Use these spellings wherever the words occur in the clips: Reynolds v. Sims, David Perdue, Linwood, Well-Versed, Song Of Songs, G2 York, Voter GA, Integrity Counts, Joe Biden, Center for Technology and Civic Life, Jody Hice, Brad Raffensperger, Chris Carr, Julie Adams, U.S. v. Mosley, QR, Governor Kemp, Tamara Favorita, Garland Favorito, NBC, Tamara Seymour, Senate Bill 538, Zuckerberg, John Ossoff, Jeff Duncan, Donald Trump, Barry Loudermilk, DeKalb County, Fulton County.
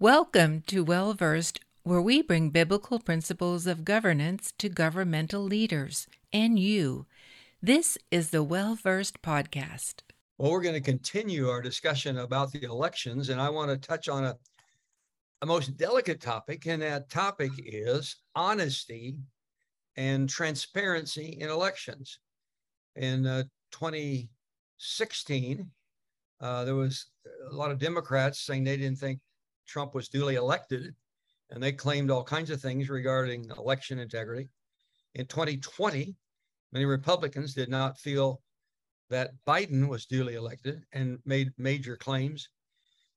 Welcome to Well-Versed, where we bring biblical principles of governance to governmental leaders and you. This is the Well-Versed podcast. Well, we're going to continue our discussion about the elections, and I want to touch on a most delicate topic, and that topic is honesty and transparency in elections. In 2016, there was a lot of Democrats saying they didn't think Trump was duly elected, and they claimed all kinds of things regarding election integrity. In 2020, many Republicans did not feel that Biden was duly elected and made major claims.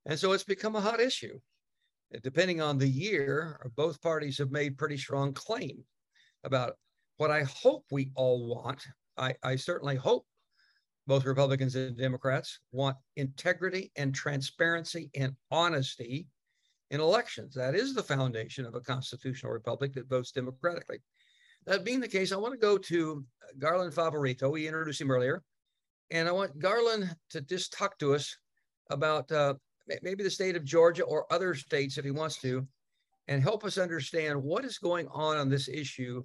And so it's become a hot issue. Depending on the year, both parties have made pretty strong claim about what I hope we all want. I certainly hope both Republicans and Democrats want integrity and transparency and honesty in elections. That is the foundation of a constitutional republic that votes democratically. That being the case, I want to go to Garland Favorito. We introduced him earlier. And I want Garland to just talk to us about maybe the state of Georgia or other states if he wants to, and help us understand what is going on this issue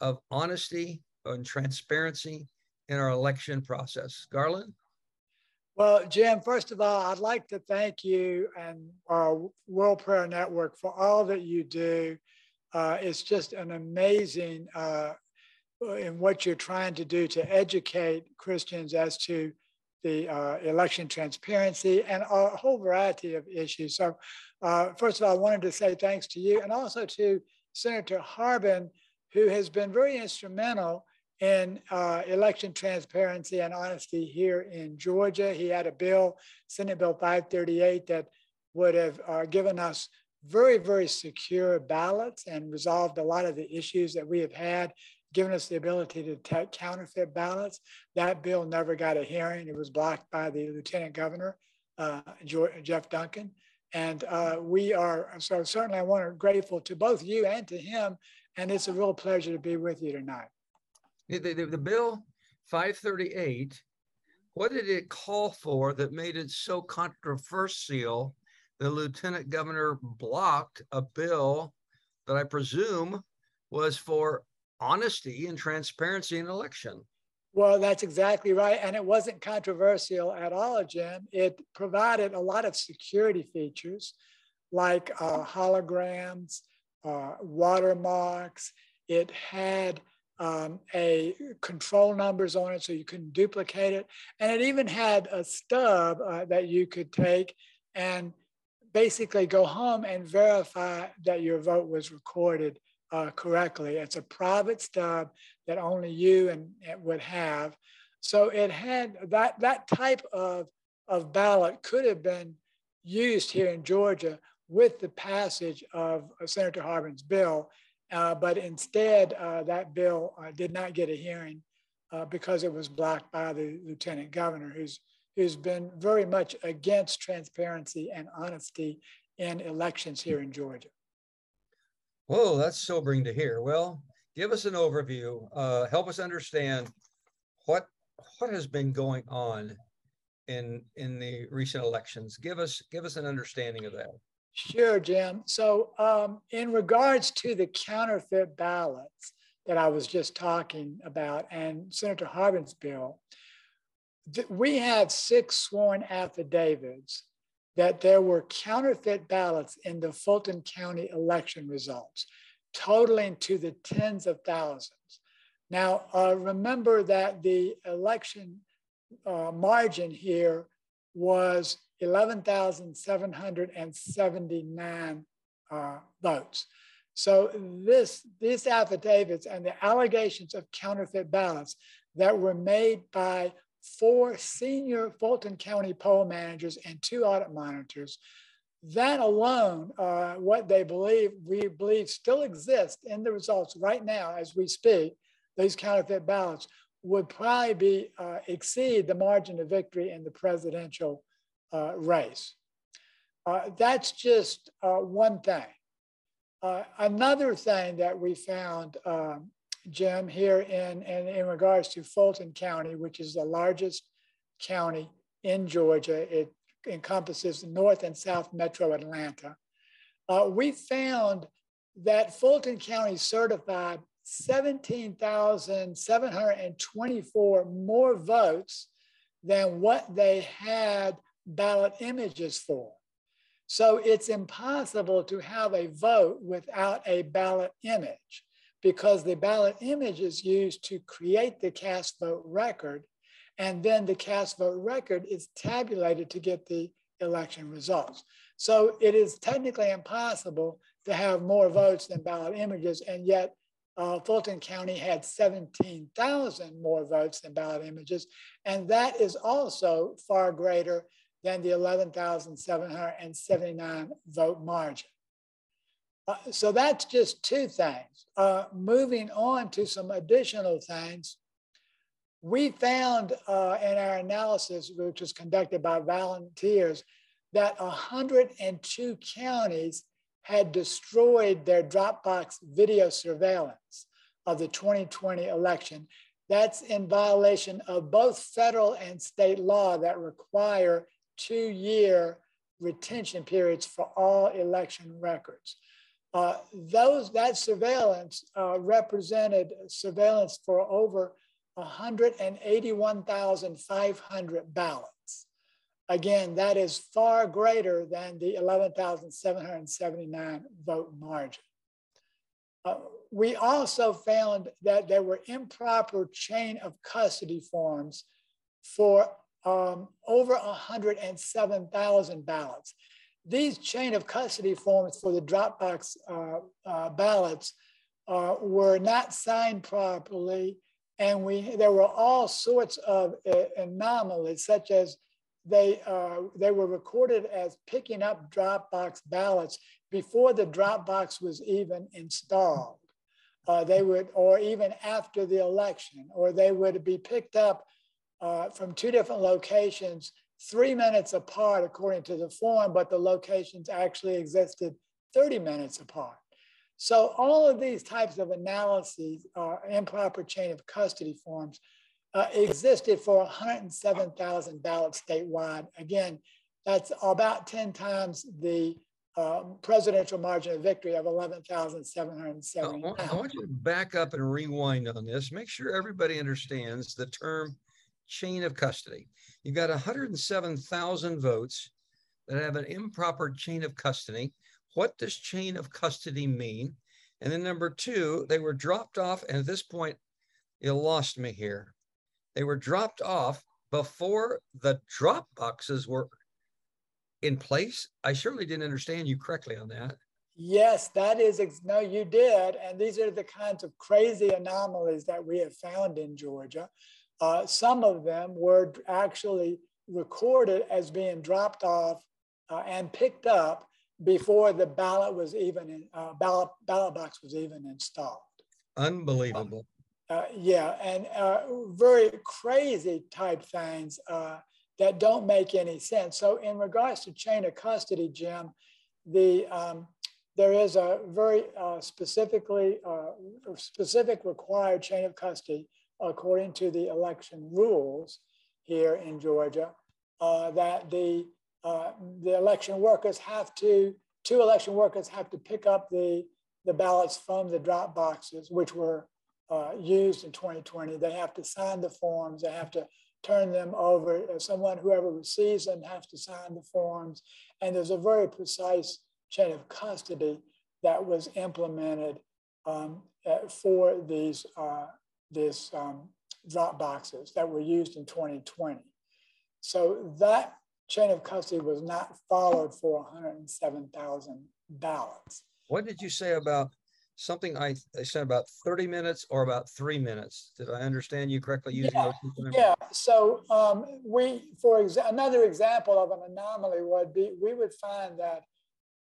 of honesty and transparency in our election process. Garland? Well, Jim, first of all, I'd like to thank you and our World Prayer Network for all that you do. It's just an amazing in what you're trying to do to educate Christians as to the election transparency and a whole variety of issues. So first of all, I wanted to say thanks to you and also to Senator Harbin, who has been very instrumental in election transparency and honesty here in Georgia. He had a bill, Senate Bill 538, that would have given us very, very secure ballots and resolved a lot of the issues that we have had, given us the ability to detect counterfeit ballots. That bill never got a hearing. It was blocked by the Lieutenant Governor, Jeff Duncan. And we are, so certainly I want to be grateful to both you and to him. And it's a real pleasure to be with you tonight. The bill 538, what did it call for that made it so controversial? The Lieutenant Governor blocked a bill that I presume was for honesty and transparency in election. Well, that's exactly right. And it wasn't controversial at all, Jim. It provided a lot of security features like holograms, watermarks. It had a control numbers on it so you couldn't duplicate it. And it even had a stub that you could take and basically go home and verify that your vote was recorded correctly. It's a private stub that only you and it would have. So it had that type of ballot could have been used here in Georgia with the passage of Senator Harbin's bill, but instead that bill did not get a hearing because it was blocked by the Lieutenant Governor, who's been very much against transparency and honesty in elections here in Georgia. Whoa, that's sobering to hear. Well, give us an overview. Help us understand what has been going on in the recent elections. Give us an understanding of that. Sure, Jim. So in regards to the counterfeit ballots that I was just talking about and Senator Harbin's bill, we had 6 sworn affidavits that there were counterfeit ballots in the Fulton County election results, totaling to the tens of thousands. Now, remember that the election margin here was 11,779 votes. So these affidavits and the allegations of counterfeit ballots that were made by 4 senior Fulton County poll managers and 2 audit monitors. That alone, what they believe, we believe still exists in the results right now as we speak, these counterfeit ballots would probably be exceed the margin of victory in the presidential race. That's just one thing. Another thing that we found Jim, here in regards to Fulton County, which is the largest county in Georgia. It encompasses North and South Metro Atlanta. we found that Fulton County certified 17,724 more votes than what they had ballot images for. So it's impossible to have a vote without a ballot image, because the ballot image is used to create the cast vote record, and then the cast vote record is tabulated to get the election results. So it is technically impossible to have more votes than ballot images, and yet Fulton County had 17,000 more votes than ballot images, and that is also far greater than the 11,779 vote margin. So that's just two things. Moving on to some additional things, we found in our analysis, which was conducted by volunteers, that 102 counties had destroyed their Dropbox video surveillance of the 2020 election. That's in violation of both federal and state law that require two-year retention periods for all election records. That surveillance represented surveillance for over 181,500 ballots. Again, that is far greater than the 11,779 vote margin. We also found that there were improper chain of custody forms for over 107,000 ballots. These chain of custody forms for the Dropbox ballots were not signed properly, and there were all sorts of anomalies, such as they were recorded as picking up Dropbox ballots before the Dropbox was even installed. Or even after the election, or they would be picked up from two different locations 3 minutes apart according to the form, but the locations actually existed 30 minutes apart. So all of these types of analyses, improper chain of custody forms, existed for 107,000 ballots statewide. Again, that's about 10 times the presidential margin of victory of 11,779. I want you to back up and rewind on this. Make sure everybody understands the term chain of custody. You've got 107,000 votes that have an improper chain of custody. What does chain of custody mean? And then number two, they were dropped off, and at this point, you lost me here. They were dropped off before the drop boxes were in place. I surely didn't understand you correctly on that. Yes, that is, no, you did. And these are the kinds of crazy anomalies that we have found in Georgia. Some of them were actually recorded as being dropped off and picked up before the ballot was even ballot box was even installed. Unbelievable. Yeah, and very crazy type things that don't make any sense. So in regards to chain of custody, Jim, there is a very specific required chain of custody according to the election rules here in Georgia, that two election workers have to pick up the ballots from the drop boxes, which were used in 2020. They have to sign the forms. They have to turn them over. Whoever receives them has to sign the forms. And there's a very precise chain of custody that was implemented for these drop boxes that were used in 2020. So that chain of custody was not followed for 107,000 ballots. What did you say about something I said about 30 minutes or about 3 minutes? Did I understand you correctly? Yeah. So another example of an anomaly would be, we would find that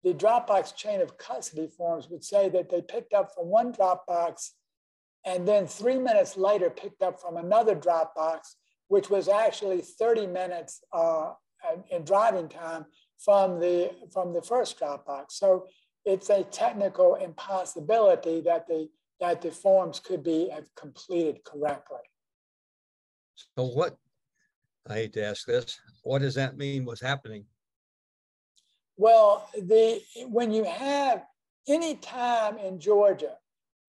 the Dropbox chain of custody forms would say that they picked up from one Dropbox and then 3 minutes later picked up from another drop box, which was actually 30 minutes in driving time from the first drop box. So it's a technical impossibility that the forms could be completed correctly. So what, I hate to ask this, what does that mean was happening? Well, when you have any time in Georgia,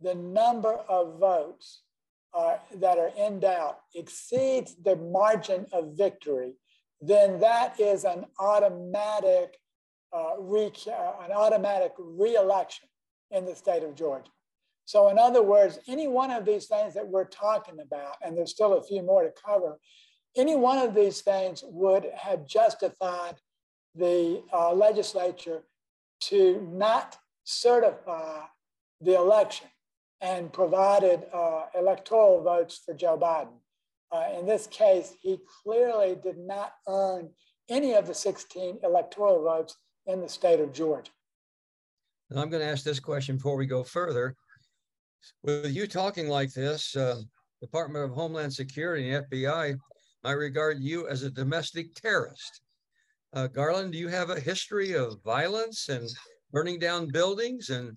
the number of votes that are in doubt exceeds the margin of victory, then that is an automatic re-election in the state of Georgia. So in other words, any one of these things that we're talking about, and there's still a few more to cover, any one of these things would have justified the legislature to not certify the election and provided electoral votes for Joe Biden. In this case, he clearly did not earn any of the 16 electoral votes in the state of Georgia. And I'm going to ask this question before we go further. With you talking like this, Department of Homeland Security and FBI might regard you as a domestic terrorist. Garland, do you have a history of violence and burning down buildings and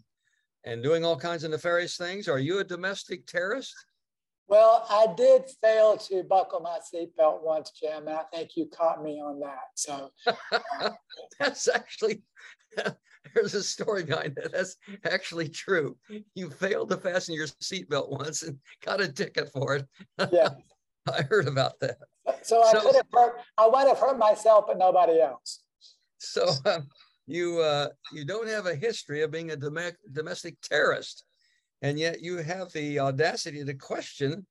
doing all kinds of nefarious things? Are you a domestic terrorist? Well, I did fail to buckle my seatbelt once, Jim, and I think you caught me on that. So that's actually, there's a story behind that. That's actually true. You failed to fasten your seatbelt once and got a ticket for it. Yeah, I heard about that. So I would have hurt myself, but nobody else. So you don't have a history of being a domestic terrorist. And yet you have the audacity to question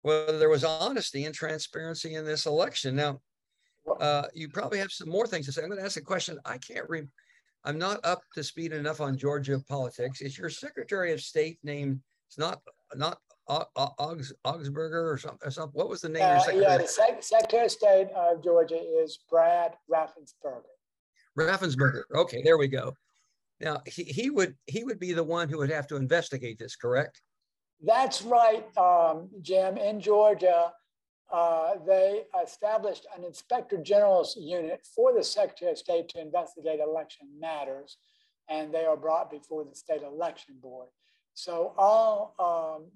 whether there was honesty and transparency in this election. Now, you probably have some more things to say. I'm going to ask a question. I'm not up to speed enough on Georgia politics. Is your Secretary of State named, it's not Augsburger or something? What was the name of your Secretary? Yeah, the Secretary of State of Georgia is Brad Raffensperger. Raffensperger. Okay, there we go. Now, he would be the one who would have to investigate this, correct? That's right, Jim. In Georgia, they established an Inspector General's unit for the Secretary of State to investigate election matters, and they are brought before the State Election Board. So all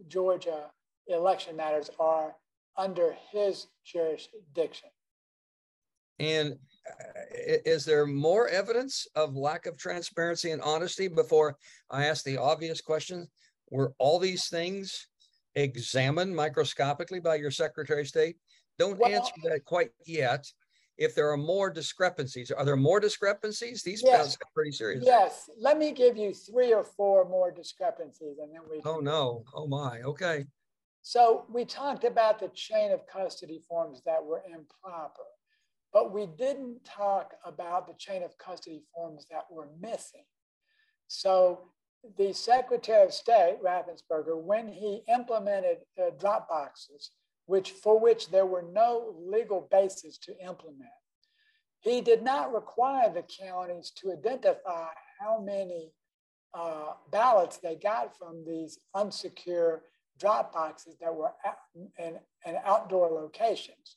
Georgia election matters are under his jurisdiction. And is there more evidence of lack of transparency and honesty? Before I ask the obvious question, were all these things examined microscopically by your Secretary of State? Don't answer that quite yet. If there are more discrepancies, are there more discrepancies? These sounds pretty serious. Yes. Let me give you 3 or 4 more discrepancies, and then we. Oh no! Oh my! Okay. So we talked about the chain of custody forms that were improper. But we didn't talk about the chain of custody forms that were missing. So the Secretary of State, Raffensperger, when he implemented drop boxes, for which there were no legal basis to implement, he did not require the counties to identify how many ballots they got from these unsecure drop boxes that were in outdoor locations.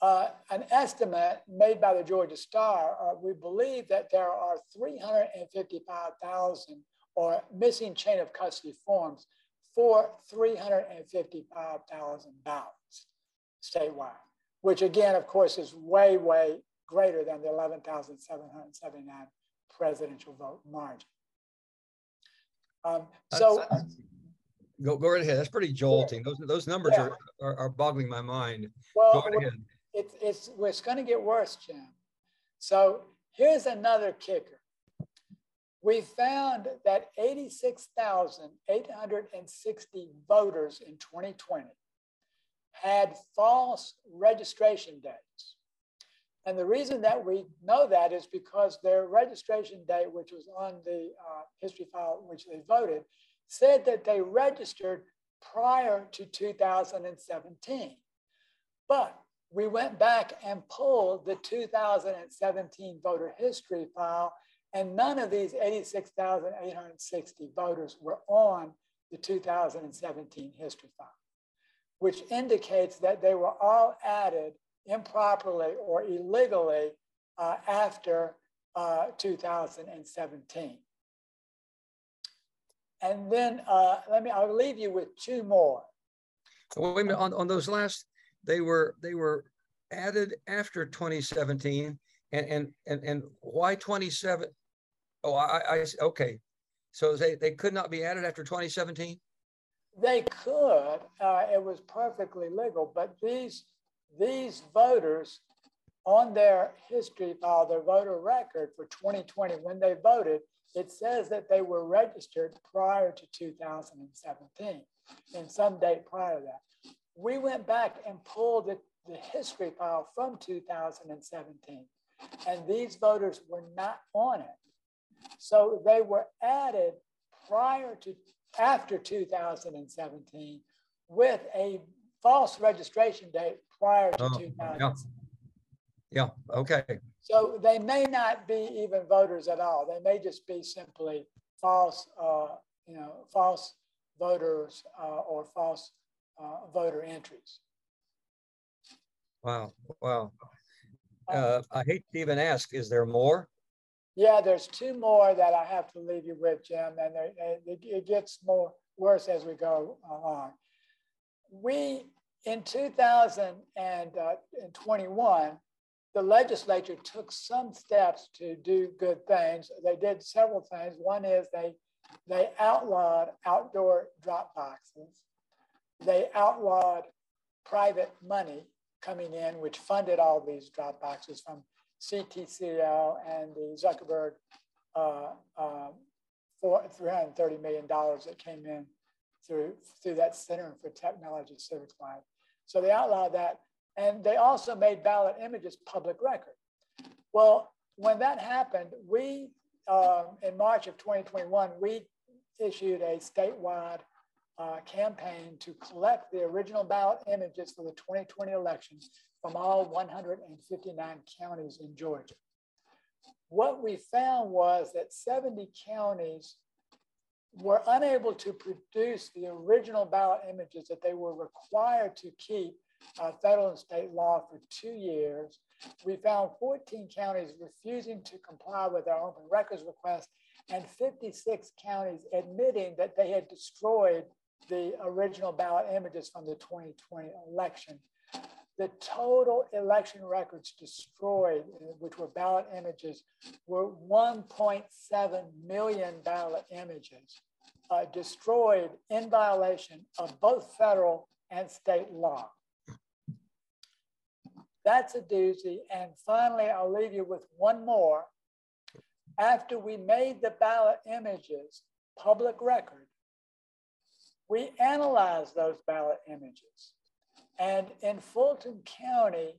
An estimate made by the Georgia Star, we believe that there are 355,000 or missing chain of custody forms for 355,000 ballots statewide, which again, of course, is way, way greater than the 11,779 presidential vote margin. Go right ahead. That's pretty jolting. Those numbers are boggling my mind. Well, go right ahead. It's going to get worse, Jim. So here's another kicker. We found that 86,860 voters in 2020 had false registration dates. And the reason that we know that is because their registration date, which was on the history file which they voted, said that they registered prior to 2017. But we went back and pulled the 2017 voter history file, and none of these 86,860 voters were on the 2017 history file, which indicates that they were all added improperly or illegally after 2017. And then I'll leave you with 2 more. Well, wait a minute, on those last, they were added after 2017, And why 27? Oh, I okay. So they could not be added after 2017? They could. It was perfectly legal, but these voters on their history file, their voter record for 2020, when they voted, it says that they were registered prior to 2017 and some date prior to that. We went back and pulled the history file from 2017, and these voters were not on it. So they were added prior to, after 2017 with a false registration date prior to 2017. Yeah, okay. So they may not be even voters at all. They may just be simply false, false voters or false voter entries. Wow, wow. I hate to even ask, is there more? Yeah, there's two more that I have to leave you with, Jim, and it gets more worse as we go along. We, in 2021, the legislature took some steps to do good things. They did several things. One is they outlawed outdoor drop boxes. They outlawed private money coming in, which funded all these drop boxes from CTCL and the Zuckerberg $330 million that came in through that Center for Technology and Civic Life. So they outlawed that. And they also made ballot images public record. Well, when that happened, we, in March of 2021, we issued a statewide campaign to collect the original ballot images for the 2020 election from all 159 counties in Georgia. What we found was that 70 counties were unable to produce the original ballot images that they were required to keep federal and state law for 2 years. We found 14 counties refusing to comply with our open records request and 56 counties admitting that they had destroyed the original ballot images from the 2020 election. The total election records destroyed, which were ballot images, were 1.7 million ballot images destroyed in violation of both federal and state law. That's a doozy. And finally, I'll leave you with one more. After we made the ballot images public record, we analyzed those ballot images. And in Fulton County,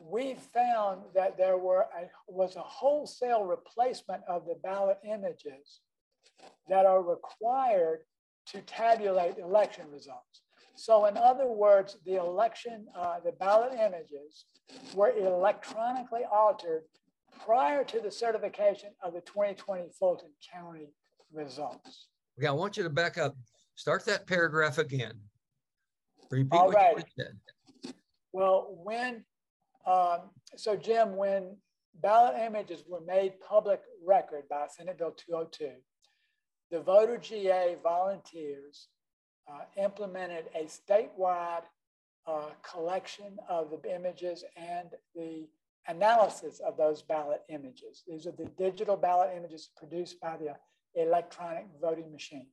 we found that there was a wholesale replacement of the ballot images that are required to tabulate election results. So in other words, the ballot images were electronically altered prior to the certification of the 2020 Fulton County results. Okay, I want you to back up. Start that paragraph again. Repeat all right. What you said. Well, so Jim, when ballot images were made public record by Senate Bill 202, the Voter GA volunteers implemented a statewide collection of the images and the analysis of those ballot images. These are the digital ballot images produced by the electronic voting machine.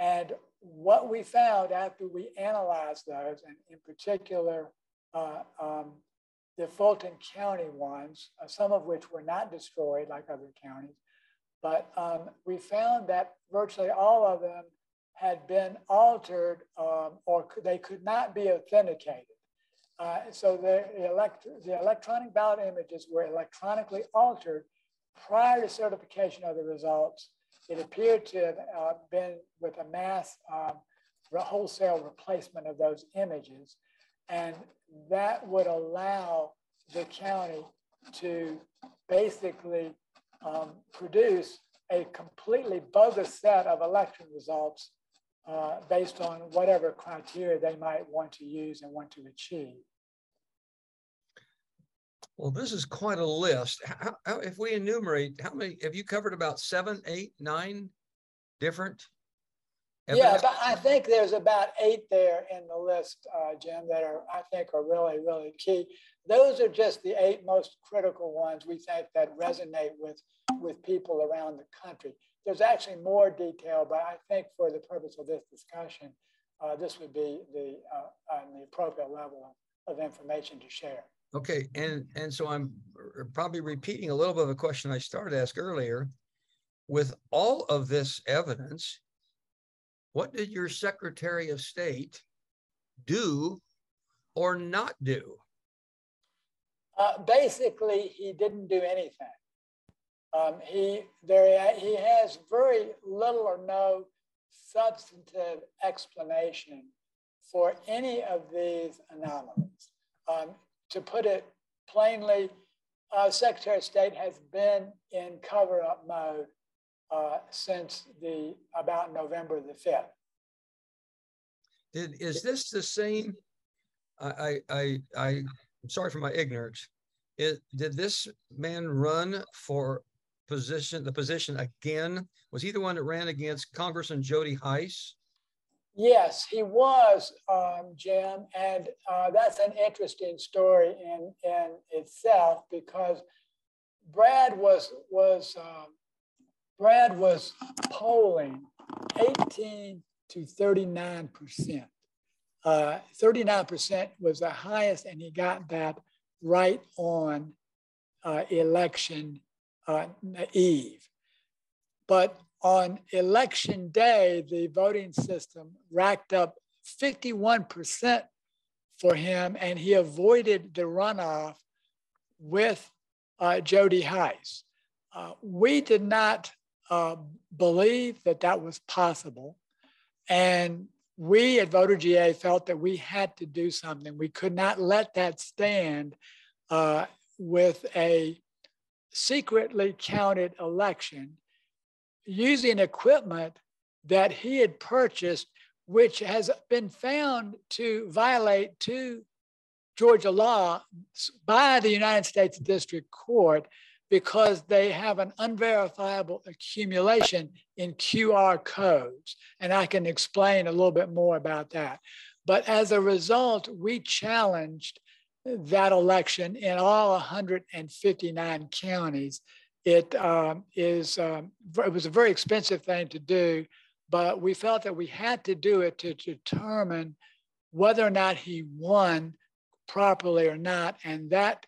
And what we found after we analyzed those, and in particular, the Fulton County ones, some of which were not destroyed like other counties, but we found that virtually all of them had been altered or they could not be authenticated. So the electronic ballot images were electronically altered prior to certification of the results. It appeared to have been with a mass wholesale replacement of those images. And that would allow the county to basically produce a completely bogus set of election results based on whatever criteria they might want to use and want to achieve. Well, this is quite a list. How, if we enumerate, how many, have you covered about 7, 8, 9 different Yeah, but I think there's about 8 there in the list, Jim, that are, I think, are really, really key. Those are just the 8 most critical ones we think that resonate with people around the country. There's actually more detail, but I think for the purpose of this discussion, this would be the appropriate level of information to share. Okay, and so I'm probably repeating a little bit of a question I started to ask earlier. With all of this evidence, what did your Secretary of State do or not do? Basically, he didn't do anything. He has very little or no substantive explanation for any of these anomalies. To put it plainly, Secretary of State has been in cover-up mode since about November the 5th. Is this the same? I'm sorry for my ignorance. Did this man run for the position again? Was he the one that ran against Congressman Jody Hice? Yes, he was, Jim, and that's an interesting story in itself, because Brad was polling 18% to 39%. 39% was the highest, and he got that right on election eve. But on election day, the voting system racked up 51% for him, and he avoided the runoff with Jody Hice. We did not believe that that was possible, and we at Voter GA felt that we had to do something. We could not let that stand with a secretly counted election using equipment that he had purchased, which has been found to violate 2 Georgia law by the United States District Court, because they have an unverifiable accumulation in QR codes. And I can explain a little bit more about that. But as a result, we challenged that election in all 159 counties. It was a very expensive thing to do, but we felt that we had to do it to determine whether or not he won properly or not. And that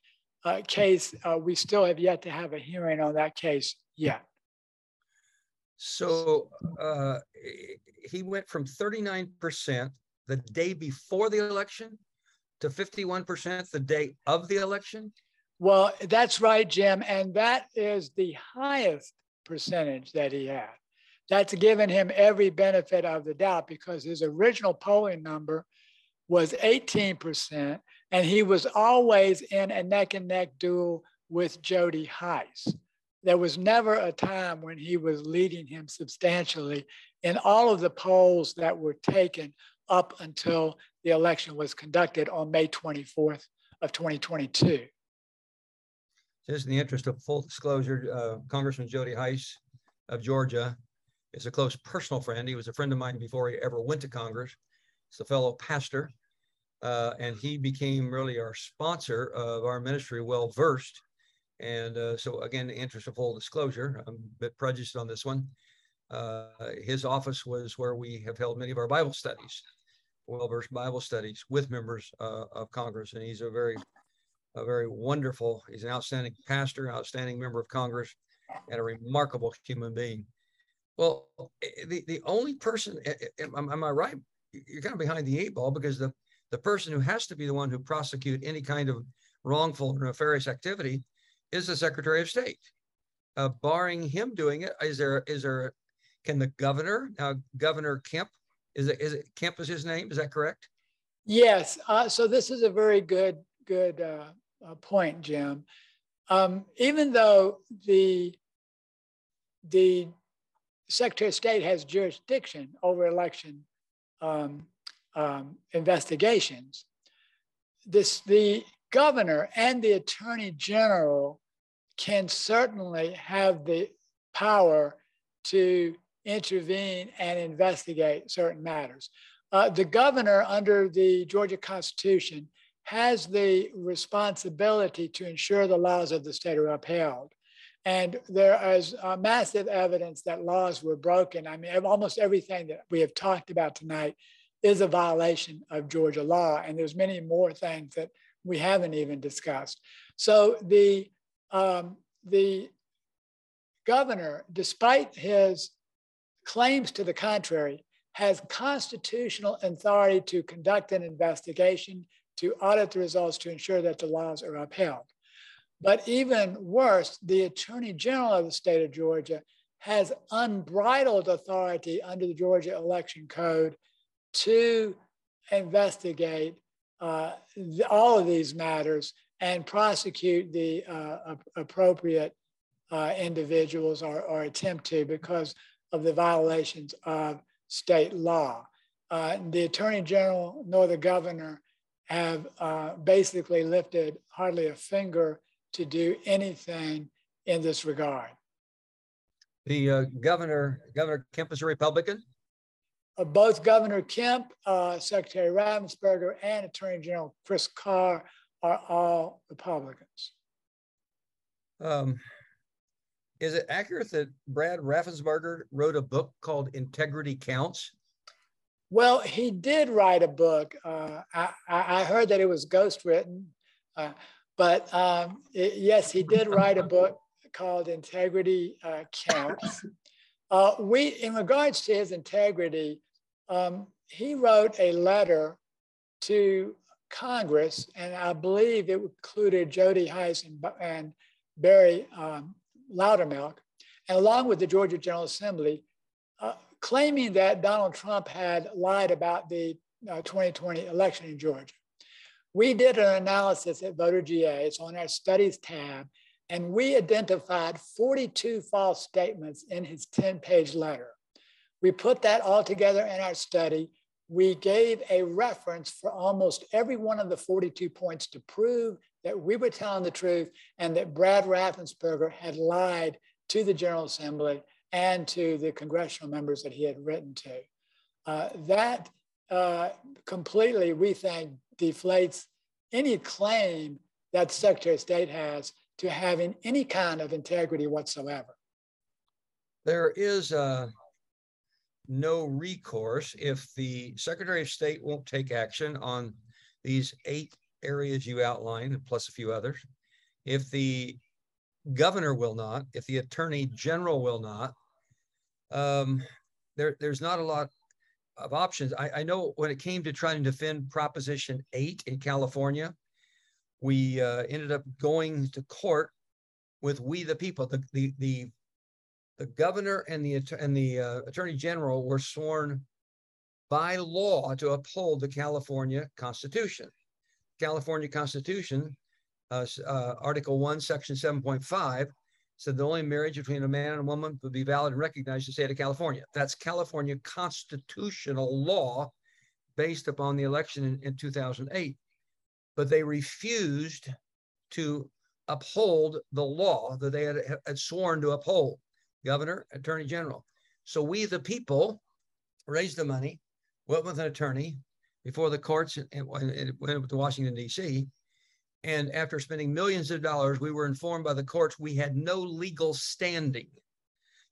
case, we still have yet to have a hearing on that case yet. So he went from 39% the day before the election to 51% the day of the election? Well, that's right, Jim, and that is the highest percentage that he had. That's given him every benefit of the doubt, because his original polling number was 18%, and he was always in a neck-and-neck duel with Jody Hice. There was never a time when he was leading him substantially in all of the polls that were taken up until the election was conducted on May 24th of 2022. Just in the interest of full disclosure, Congressman Jody Hice of Georgia is a close personal friend. He was a friend of mine before he ever went to Congress. He's a fellow pastor, and he became really our sponsor of our ministry, Well-Versed. And so again, in the interest of full disclosure, I'm a bit prejudiced on this one. His office was where we have held many of our Bible studies, Well-Versed Bible studies with members of Congress. And he's a very wonderful, he's an outstanding pastor, outstanding member of Congress, and a remarkable human being. Well, the only person, am I right? You're kind of behind the 8 ball, because the person who has to be the one who prosecute any kind of wrongful or nefarious activity is the Secretary of State. Barring him doing it, can the governor, Governor Kemp, is it Kemp is his name, is that correct? Yes, so this is a very good point, Jim. Even though the Secretary of State has jurisdiction over election investigations, the governor and the attorney general can certainly have the power to intervene and investigate certain matters. The governor under the Georgia Constitution has the responsibility to ensure the laws of the state are upheld. And there is massive evidence that laws were broken. I mean, almost everything that we have talked about tonight is a violation of Georgia law. And there's many more things that we haven't even discussed. So the governor, despite his claims to the contrary, has constitutional authority to conduct an investigation, to audit the results, to ensure that the laws are upheld. But even worse, the Attorney General of the state of Georgia has unbridled authority under the Georgia Election Code to investigate all of these matters and prosecute the appropriate individuals or attempt to, because of the violations of state law. The Attorney General nor the governor have basically lifted hardly a finger to do anything in this regard. The Governor Kemp is a Republican? Both Governor Kemp, Secretary Raffensperger, and Attorney General Chris Carr are all Republicans. Is it accurate that Brad Raffensperger wrote a book called Integrity Counts? Well, he did write a book. I heard that it was ghostwritten, but yes, he did write a book called Integrity Counts. In regards to his integrity, he wrote a letter to Congress, and I believe it included Jody Hice and Barry Loudermilk, and along with the Georgia General Assembly, claiming that Donald Trump had lied about the 2020 election in Georgia. We did an analysis at Voter GA, it's on our studies tab, and we identified 42 false statements in his 10-page letter. We put that all together in our study. We gave a reference for almost every one of the 42 points to prove that we were telling the truth and that Brad Raffensperger had lied to the General Assembly and to the congressional members that he had written to. That completely, we think, deflates any claim that the Secretary of State has to having any kind of integrity whatsoever. There is no recourse if the Secretary of State won't take action on these 8 areas you outlined, plus a few others. If the governor will not, if the Attorney General will not, there's not a lot of options. I know when it came to trying to defend Proposition 8 in California, we ended up going to court with we the people. The governor and the Attorney General were sworn by law to uphold the California Constitution. California Constitution, Article 1, Section 7.5, said the only marriage between a man and a woman would be valid and recognized in the state of California. That's California constitutional law based upon the election in 2008. But they refused to uphold the law that they had sworn to uphold, governor, attorney general. So we, the people, raised the money, went with an attorney before the courts, and went to Washington, D.C. And after spending millions of dollars, we were informed by the courts we had no legal standing.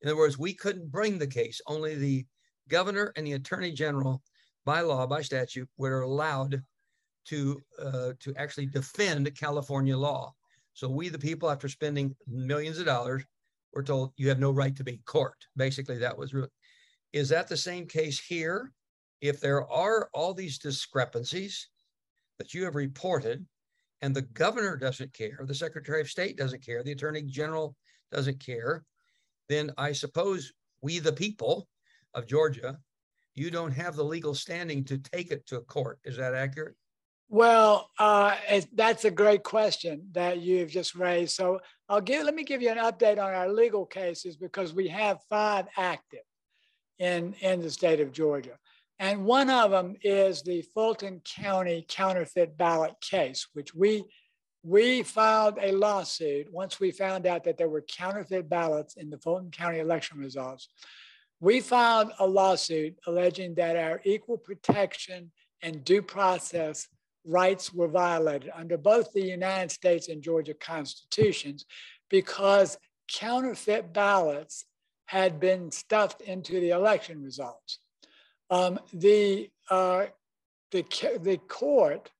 In other words, we couldn't bring the case. Only the governor and the attorney general, by law, by statute, were allowed to actually defend California law. So we, the people, after spending millions of dollars, were told you have no right to be in court. Basically, that was really. Is that the same case here? If there are all these discrepancies that you have reported, and the governor doesn't care, the Secretary of State doesn't care, the Attorney General doesn't care, then I suppose we, the people of Georgia, you don't have the legal standing to take it to a court. Is that accurate? Well, that's a great question that you've just raised. So let me give you an update on our legal cases, because we have 5 active in the state of Georgia. And one of them is the Fulton County counterfeit ballot case, which we filed a lawsuit once we found out that there were counterfeit ballots in the Fulton County election results. We filed a lawsuit alleging that our equal protection and due process rights were violated under both the United States and Georgia constitutions because counterfeit ballots had been stuffed into the election results. The court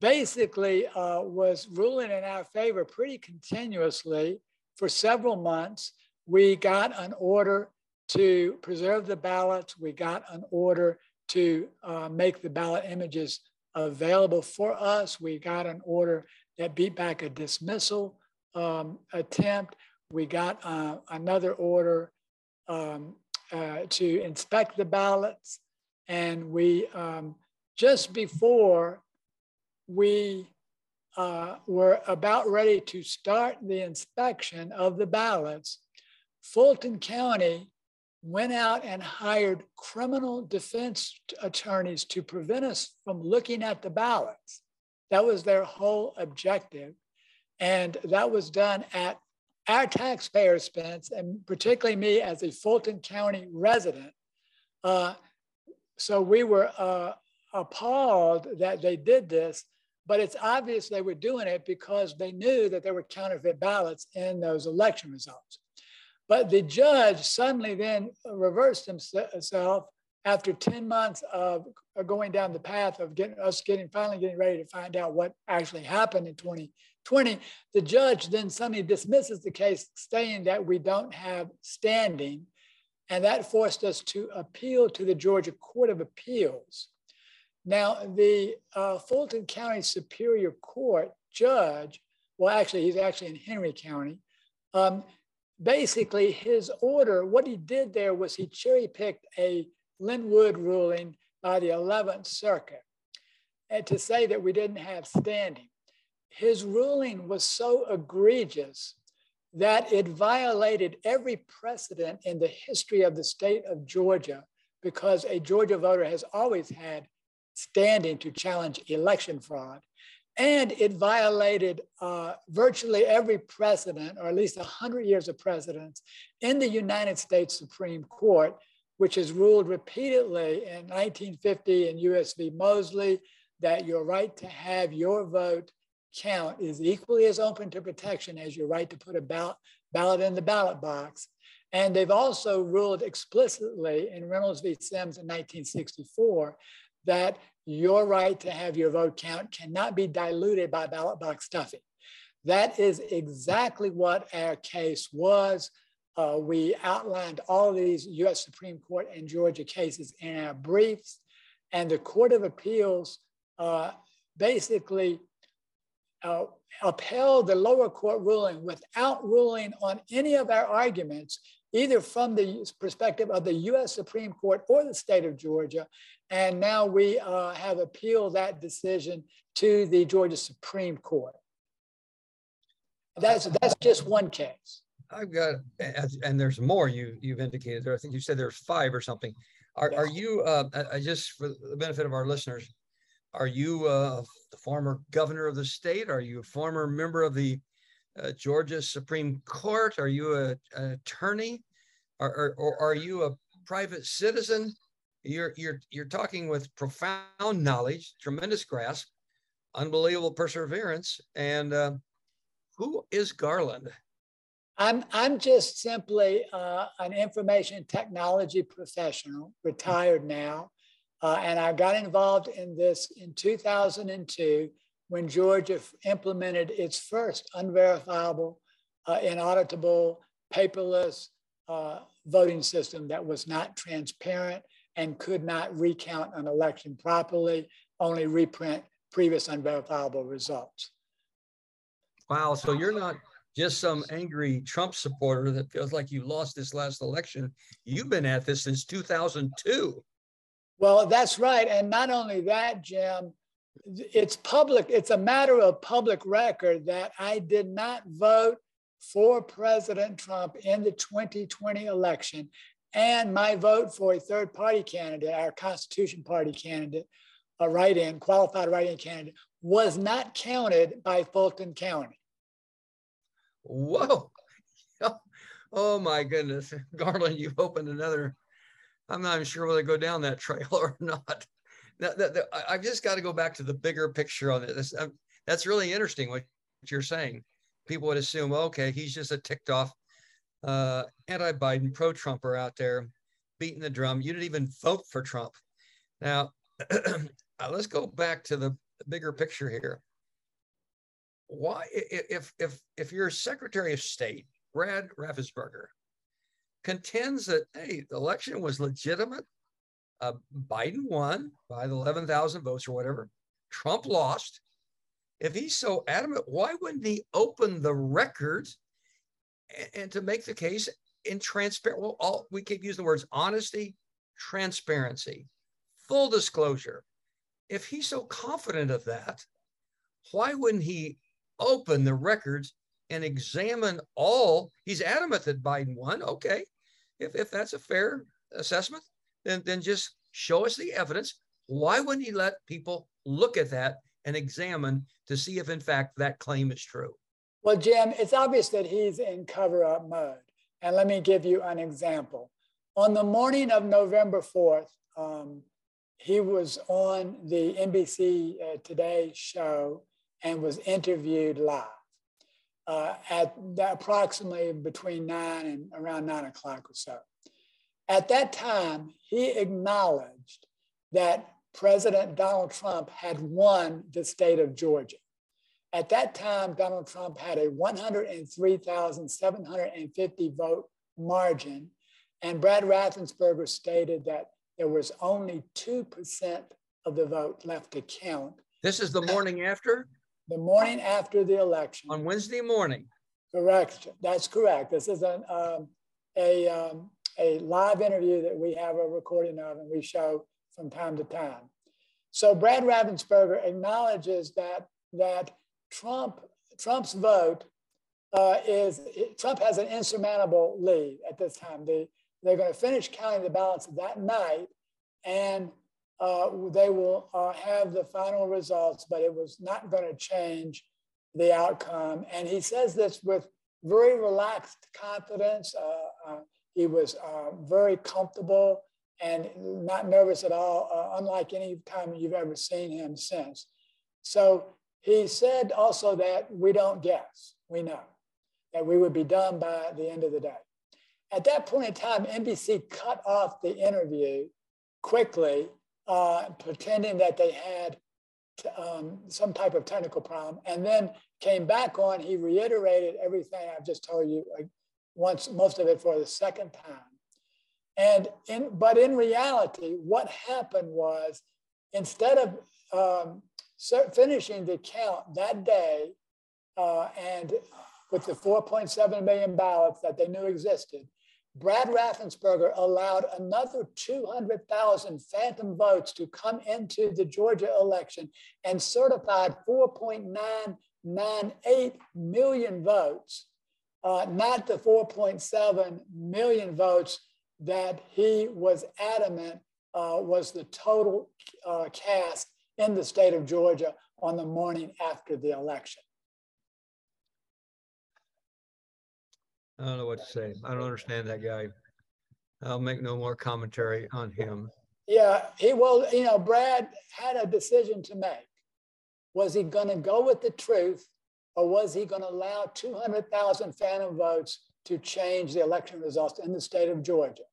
basically was ruling in our favor pretty continuously for several months. We got an order to preserve the ballots. We got an order to make the ballot images available for us. We got an order that beat back a dismissal attempt. We got another order to inspect the ballots. And we, just before we were about ready to start the inspection of the ballots, Fulton County went out and hired criminal defense attorneys to prevent us from looking at the ballots. That was their whole objective. And that was done at our taxpayer expense, and particularly me as a Fulton County resident. So we were appalled that they did this, but it's obvious they were doing it because they knew that there were counterfeit ballots in those election results. But the judge suddenly then reversed himself after 10 months of going down the path of finally getting ready to find out what actually happened in 2020. The judge then suddenly dismisses the case, saying that we don't have standing. And that forced us to appeal to the Georgia Court of Appeals. Now, the Fulton County Superior Court judge, well, actually, he's actually in Henry County. Basically, his order, what he did there was he cherry-picked a Linwood ruling by the 11th Circuit and to say that we didn't have standing. His ruling was so egregious that it violated every precedent in the history of the state of Georgia, because a Georgia voter has always had standing to challenge election fraud. And it violated virtually every precedent, or at least 100 years of precedents, in the United States Supreme Court, which has ruled repeatedly in 1950 in U.S. v. Mosley that your right to have your vote count is equally as open to protection as your right to put a ballot in the ballot box. And they've also ruled explicitly in Reynolds v. Sims in 1964 that your right to have your vote count cannot be diluted by ballot box stuffing. That is exactly what our case was. We outlined all these US Supreme Court and Georgia cases in our briefs, and the Court of Appeals basically upheld the lower court ruling without ruling on any of our arguments, either from the perspective of the US Supreme Court or the state of Georgia. And now we have appealed that decision to the Georgia Supreme Court. That's just one case. I've got, and there's more you've indicated there. I think you said there's five or something. Are you, just for the benefit of our listeners, are you the former governor of the state? Are you a former member of the Georgia Supreme Court? Are you an attorney? Or are you a private citizen? You're talking with profound knowledge, tremendous grasp, unbelievable perseverance. And who is Garland? I'm just simply an information technology professional, retired now. And I got involved in this in 2002 when Georgia implemented its first unverifiable, inauditable, paperless voting system that was not transparent and could not recount an election properly, only reprint previous unverifiable results. Wow, so you're not just some angry Trump supporter that feels like you lost this last election. You've been at this since 2002. Well, that's right. And not only that, Jim, it's public. It's a matter of public record that I did not vote for President Trump in the 2020 election. And my vote for a third party candidate, our Constitution Party candidate, a write-in, qualified write-in candidate, was not counted by Fulton County. Whoa. Oh my goodness, Garland, you've opened another. I'm not even sure whether to go down that trail or not. I've just got to go back to the bigger picture on it. That's really interesting what you're saying. People would assume, okay, he's just a ticked off anti-Biden pro-Trumper out there beating the drum. You didn't even vote for Trump. Now, let's go back to the bigger picture here. Why, if your Secretary of State, Brad Raffensperger, contends that, hey, the election was legitimate, Biden won by the 11,000 votes or whatever, Trump lost, if he's so adamant, why wouldn't he open the records and to make the case in transparent? Well, we keep using the words honesty, transparency, full disclosure. If he's so confident of that, why wouldn't he open the records and examine all? He's adamant that Biden won. Okay, if that's a fair assessment, then just show us the evidence. Why wouldn't he let people look at that and examine to see if, in fact, that claim is true? Well, Jim, it's obvious that he's in cover-up mode. And let me give you an example. On the morning of November 4th, he was on the NBC Today show and was interviewed live at approximately between 9 and around 9 o'clock or so. At that time, he acknowledged that President Donald Trump had won the state of Georgia. At that time, Donald Trump had a 103,750 vote margin, and Brad Raffensperger stated that there was only 2% of the vote left to count. This is the morning after? The morning after the election. On Wednesday morning. Correct. That's correct. This is a live interview that we have a recording of and we show from time to time. So Brad Raffensperger acknowledges that Trump's vote Trump has an insurmountable lead at this time. They're going to finish counting the ballots that night, and they will have the final results, but it was not going to change the outcome. And he says this with very relaxed confidence. He was very comfortable and not nervous at all, unlike any time you've ever seen him since. So he said also that we don't guess, we know, that we would be done by the end of the day. At that point in time, NBC cut off the interview quickly, pretending that they had some type of technical problem, and then came back on. He reiterated everything I've just told you once, most of it for the second time. And but in reality, what happened was, instead of finishing the count that day and with the 4.7 million ballots that they knew existed, Brad Raffensperger allowed another 200,000 phantom votes to come into the Georgia election and certified 4.998 million votes, not the 4.7 million votes that he was adamant was the total cast in the state of Georgia on the morning after the election. I don't know what to say. I don't understand that guy. I'll make no more commentary on him. Yeah, Brad had a decision to make. Was he going to go with the truth, or was he going to allow 200,000 phantom votes to change the election results in the state of Georgia?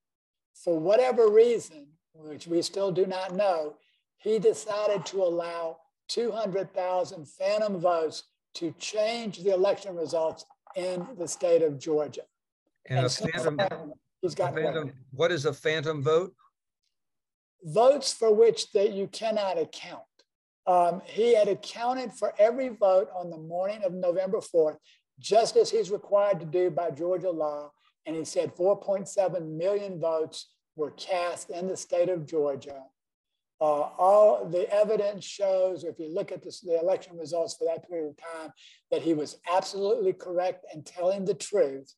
For whatever reason, which we still do not know, he decided to allow 200,000 phantom votes to change the election results in the state of Georgia. And a phantom, he's got a phantom, what is a phantom vote? Votes for which that you cannot account. He had accounted for every vote on the morning of November 4th, just as he's required to do by Georgia law. And he said 4.7 million votes were cast in the state of Georgia. All the evidence shows, if you look at the election results for that period of time, that he was absolutely correct and telling the truth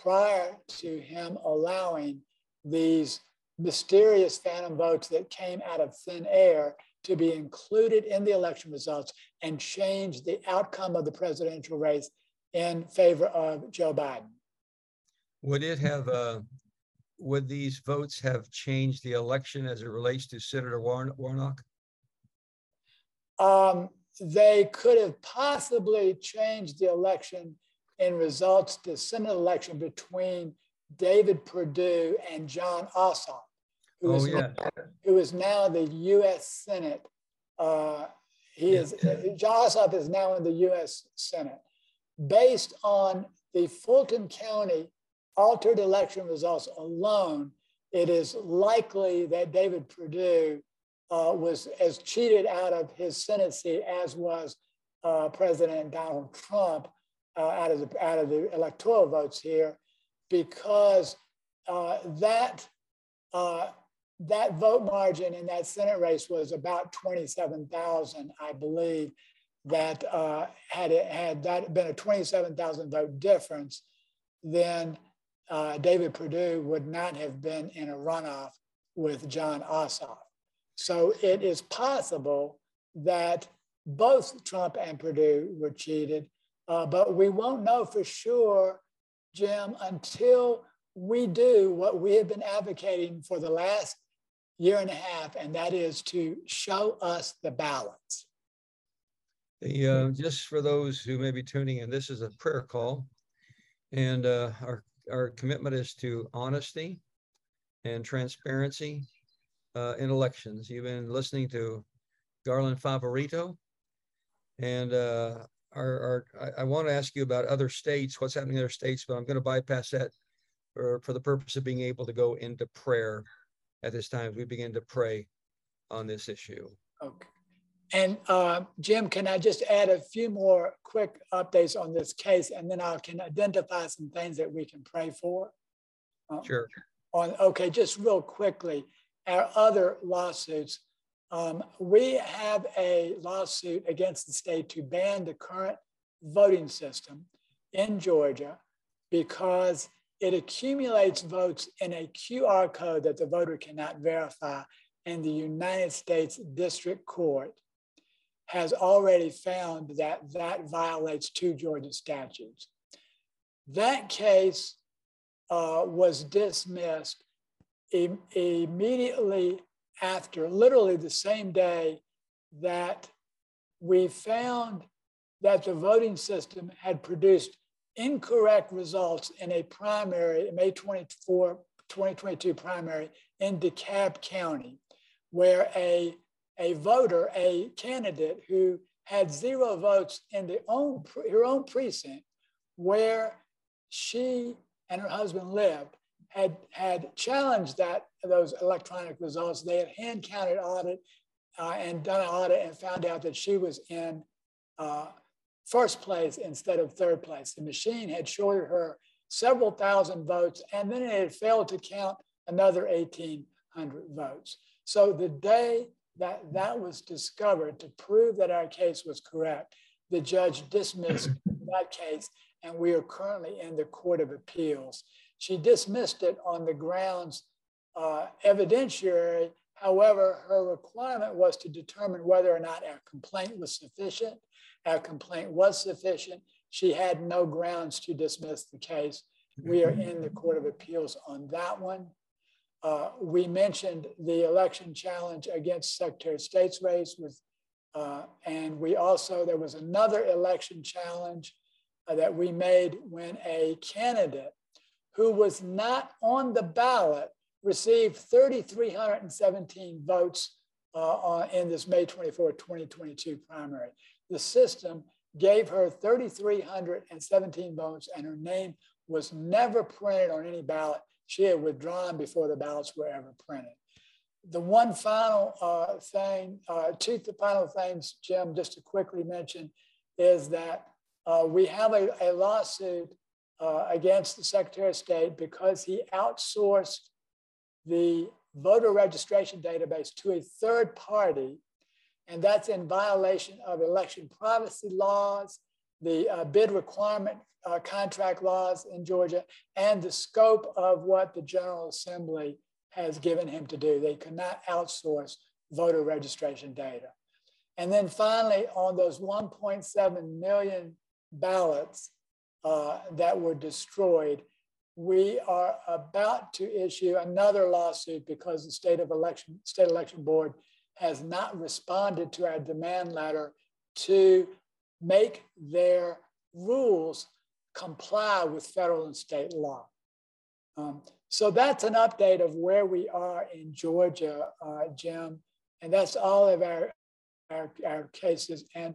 prior to him allowing these mysterious phantom votes that came out of thin air to be included in the election results and change the outcome of the presidential race in favor of Joe Biden. Would it have, would these votes have changed the election as it relates to Senator Warnock? They could have possibly changed the election in results to the Senate election between David Perdue and John Ossoff, who, who is now the U.S. Senate. John Ossoff is now in the U.S. Senate. Based on the Fulton County altered election results alone, it is likely that David Perdue was as cheated out of his Senate seat as was President Donald Trump out of the electoral votes here, because that vote margin in that Senate race was about 27,000, I believe. That had that been a 27,000 vote difference, then David Perdue would not have been in a runoff with John Ossoff. So it is possible that both Trump and Perdue were cheated, but we won't know for sure, Jim, until we do what we have been advocating for the last year and a half, and that is to show us the ballots. Just for those who may be tuning in, this is a prayer call, and our commitment is to honesty and transparency in elections. You've been listening to Garland Favorito, and I want to ask you about other states, what's happening in other states, but I'm going to bypass that for the purpose of being able to go into prayer at this time. We begin to pray on this issue. Okay. And Jim, can I just add a few more quick updates on this case, and then I can identify some things that we can pray for? Sure. Okay, just real quickly, our other lawsuits. We have a lawsuit against the state to ban the current voting system in Georgia because it accumulates votes in a QR code that the voter cannot verify, and the United States District Court has already found that that violates two Georgia statutes. That case was dismissed immediately after, literally the same day that we found that the voting system had produced incorrect results in a primary, May 24, 2022 primary in DeKalb County, where a voter, a candidate who had 0 votes in her own precinct where she and her husband lived, had challenged those electronic results. They had hand counted audit and done an audit and found out that she was in first place instead of third place. The machine had shorted her several thousand votes, and then it had failed to count another 1,800 votes. So the day that was discovered, to prove that our case was correct, the judge dismissed that case, and we are currently in the Court of Appeals. She dismissed it on the grounds evidentiary. However, her requirement was to determine whether or not our complaint was sufficient. Our complaint was sufficient. She had no grounds to dismiss the case. We are in the Court of Appeals on that one. We mentioned the election challenge against Secretary of State's race, and we also, there was another election challenge that we made when a candidate who was not on the ballot received 3,317 votes in this May 24, 2022 primary. The system gave her 3,317 votes, and her name was never printed on any ballot. She had withdrawn before the ballots were ever printed. The one final thing, two final things, Jim, just to quickly mention, is that we have a lawsuit against the Secretary of State because he outsourced the voter registration database to a third party, and that's in violation of election privacy laws, the bid requirement contract laws in Georgia, and the scope of what the General Assembly has given him to do. They could not outsource voter registration data. And then finally, on those 1.7 million ballots that were destroyed, we are about to issue another lawsuit because the State Election Board has not responded to our demand letter to make their rules comply with federal and state law. So that's an update of where we are in Georgia, Jim, and that's all of our cases. And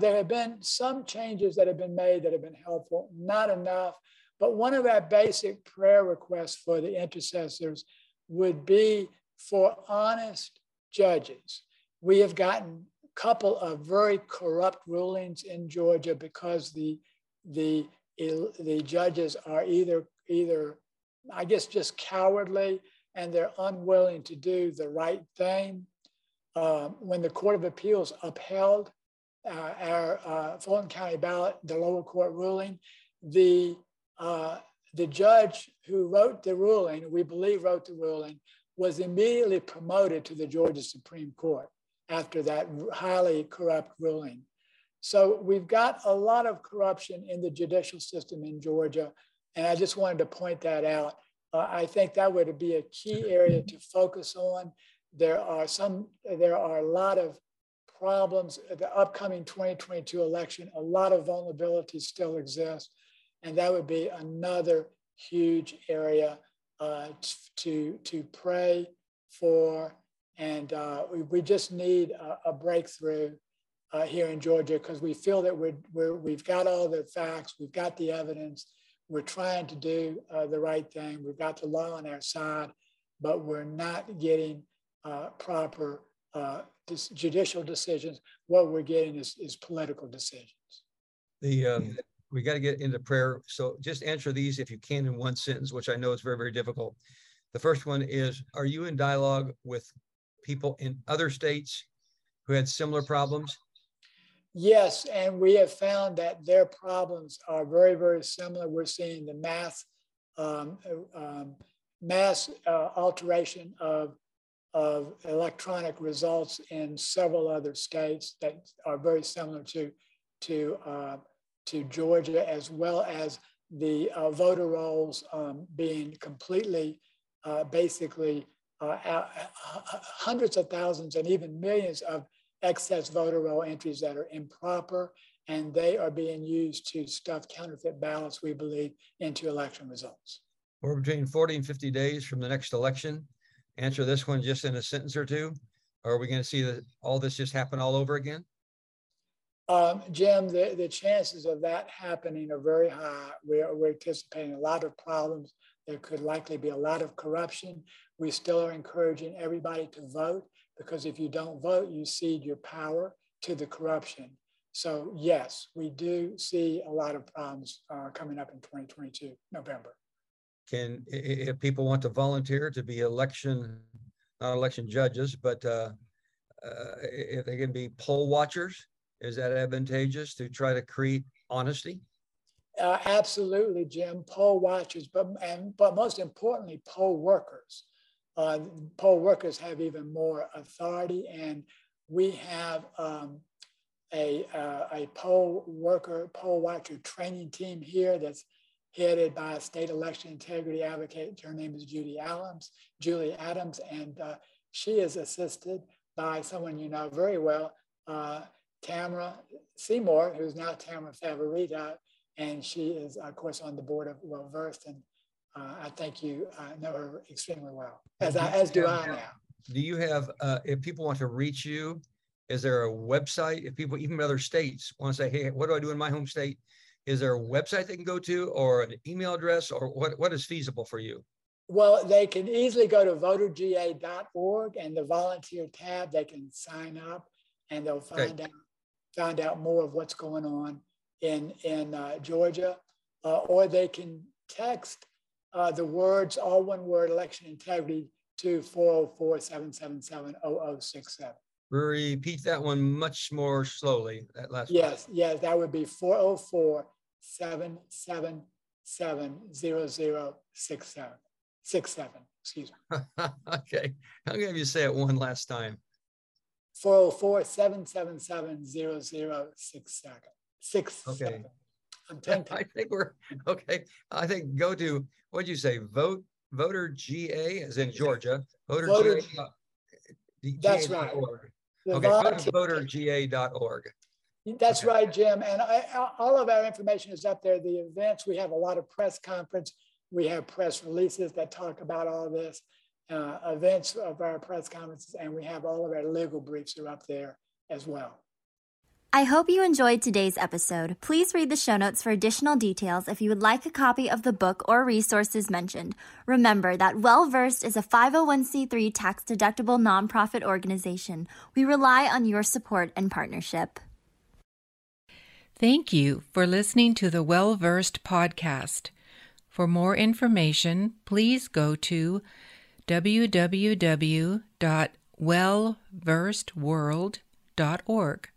there have been some changes that have been made that have been helpful, not enough, but one of our basic prayer requests for the intercessors would be for honest judges. We have gotten a couple of very corrupt rulings in Georgia because the judges are either I guess just cowardly, and they're unwilling to do the right thing. When the Court of Appeals upheld our Fulton County ballot, the lower court ruling, the judge who wrote the ruling, we believe wrote the ruling, was immediately promoted to the Georgia Supreme Court after that highly corrupt ruling. So we've got a lot of corruption in the judicial system in Georgia, and I just wanted to point that out. I think that would be a key area to focus on. There are a lot of problems at the upcoming 2022 election. A lot of vulnerabilities still exist, and that would be another huge area to pray for. And we just need a breakthrough here in Georgia, because we feel that we've got all the facts, we've got the evidence. We're trying to do the right thing. We've got the law on our side, but we're not getting proper judicial decisions. What we're getting is political decisions. We got to get into prayer. So just answer these if you can in one sentence, which I know is very, very difficult. The first one is, are you in dialogue with people in other states who had similar problems? Yes, and we have found that their problems are very, very similar. We're seeing the mass alteration of electronic results in several other states that are very similar to Georgia, as well as the voter rolls being completely, hundreds of thousands and even millions of excess voter roll entries that are improper, and they are being used to stuff counterfeit ballots, we believe, into election results. We're between 40 and 50 days from the next election. Answer this one just in a sentence or two. Are we going to see all this just happen all over again? Jim, the chances of that happening are very high. We're anticipating a lot of problems. There could likely be a lot of corruption. We still are encouraging everybody to vote, because if you don't vote, you cede your power to the corruption. So yes, we do see a lot of problems coming up in 2022, November. If people want to volunteer to be not election judges, but if they can be poll watchers, is that advantageous to try to create honesty? Absolutely, Jim, poll watchers, but most importantly, poll workers. Poll workers have even more authority, and we have a poll watcher training team here that's headed by a state election integrity advocate. Her name is Julie Adams, and she is assisted by someone you know very well, Tamara Seymour, who's now Tamara Favorita, and she is, of course, on the board of Well-Versed, and I think you know her extremely well, as do I now. Do you have, if people want to reach you, is there a website? If people, even other states, want to say, hey, what do I do in my home state? Is there a website they can go to, or an email address, or what is feasible for you? Well, they can easily go to voterga.org and the volunteer tab. They can sign up, and they'll find out more of what's going on in Georgia, or they can text the words, all one word, election integrity, to 404-777-0067. Repeat that one much more slowly, that last one. Yes, that would be 404-777-0067. Excuse me. Okay, I'm going to have you say it one last time. 404-777-0067. Okay. I think we're okay. I think go to, what'd you say? Voter GA as in Georgia. Voter GA. That's right. Okay, voterga.org. That's right, Jim. And all of our information is up there. The events, we have a lot of press conference. We have press releases that talk about all this, events of our press conferences, and we have all of our legal briefs are up there as well. I hope you enjoyed today's episode. Please read the show notes for additional details if you would like a copy of the book or resources mentioned. Remember that Well-Versed is a 501c3 tax-deductible nonprofit organization. We rely on your support and partnership. Thank you for listening to the Well-Versed podcast. For more information, please go to www.wellversedworld.org.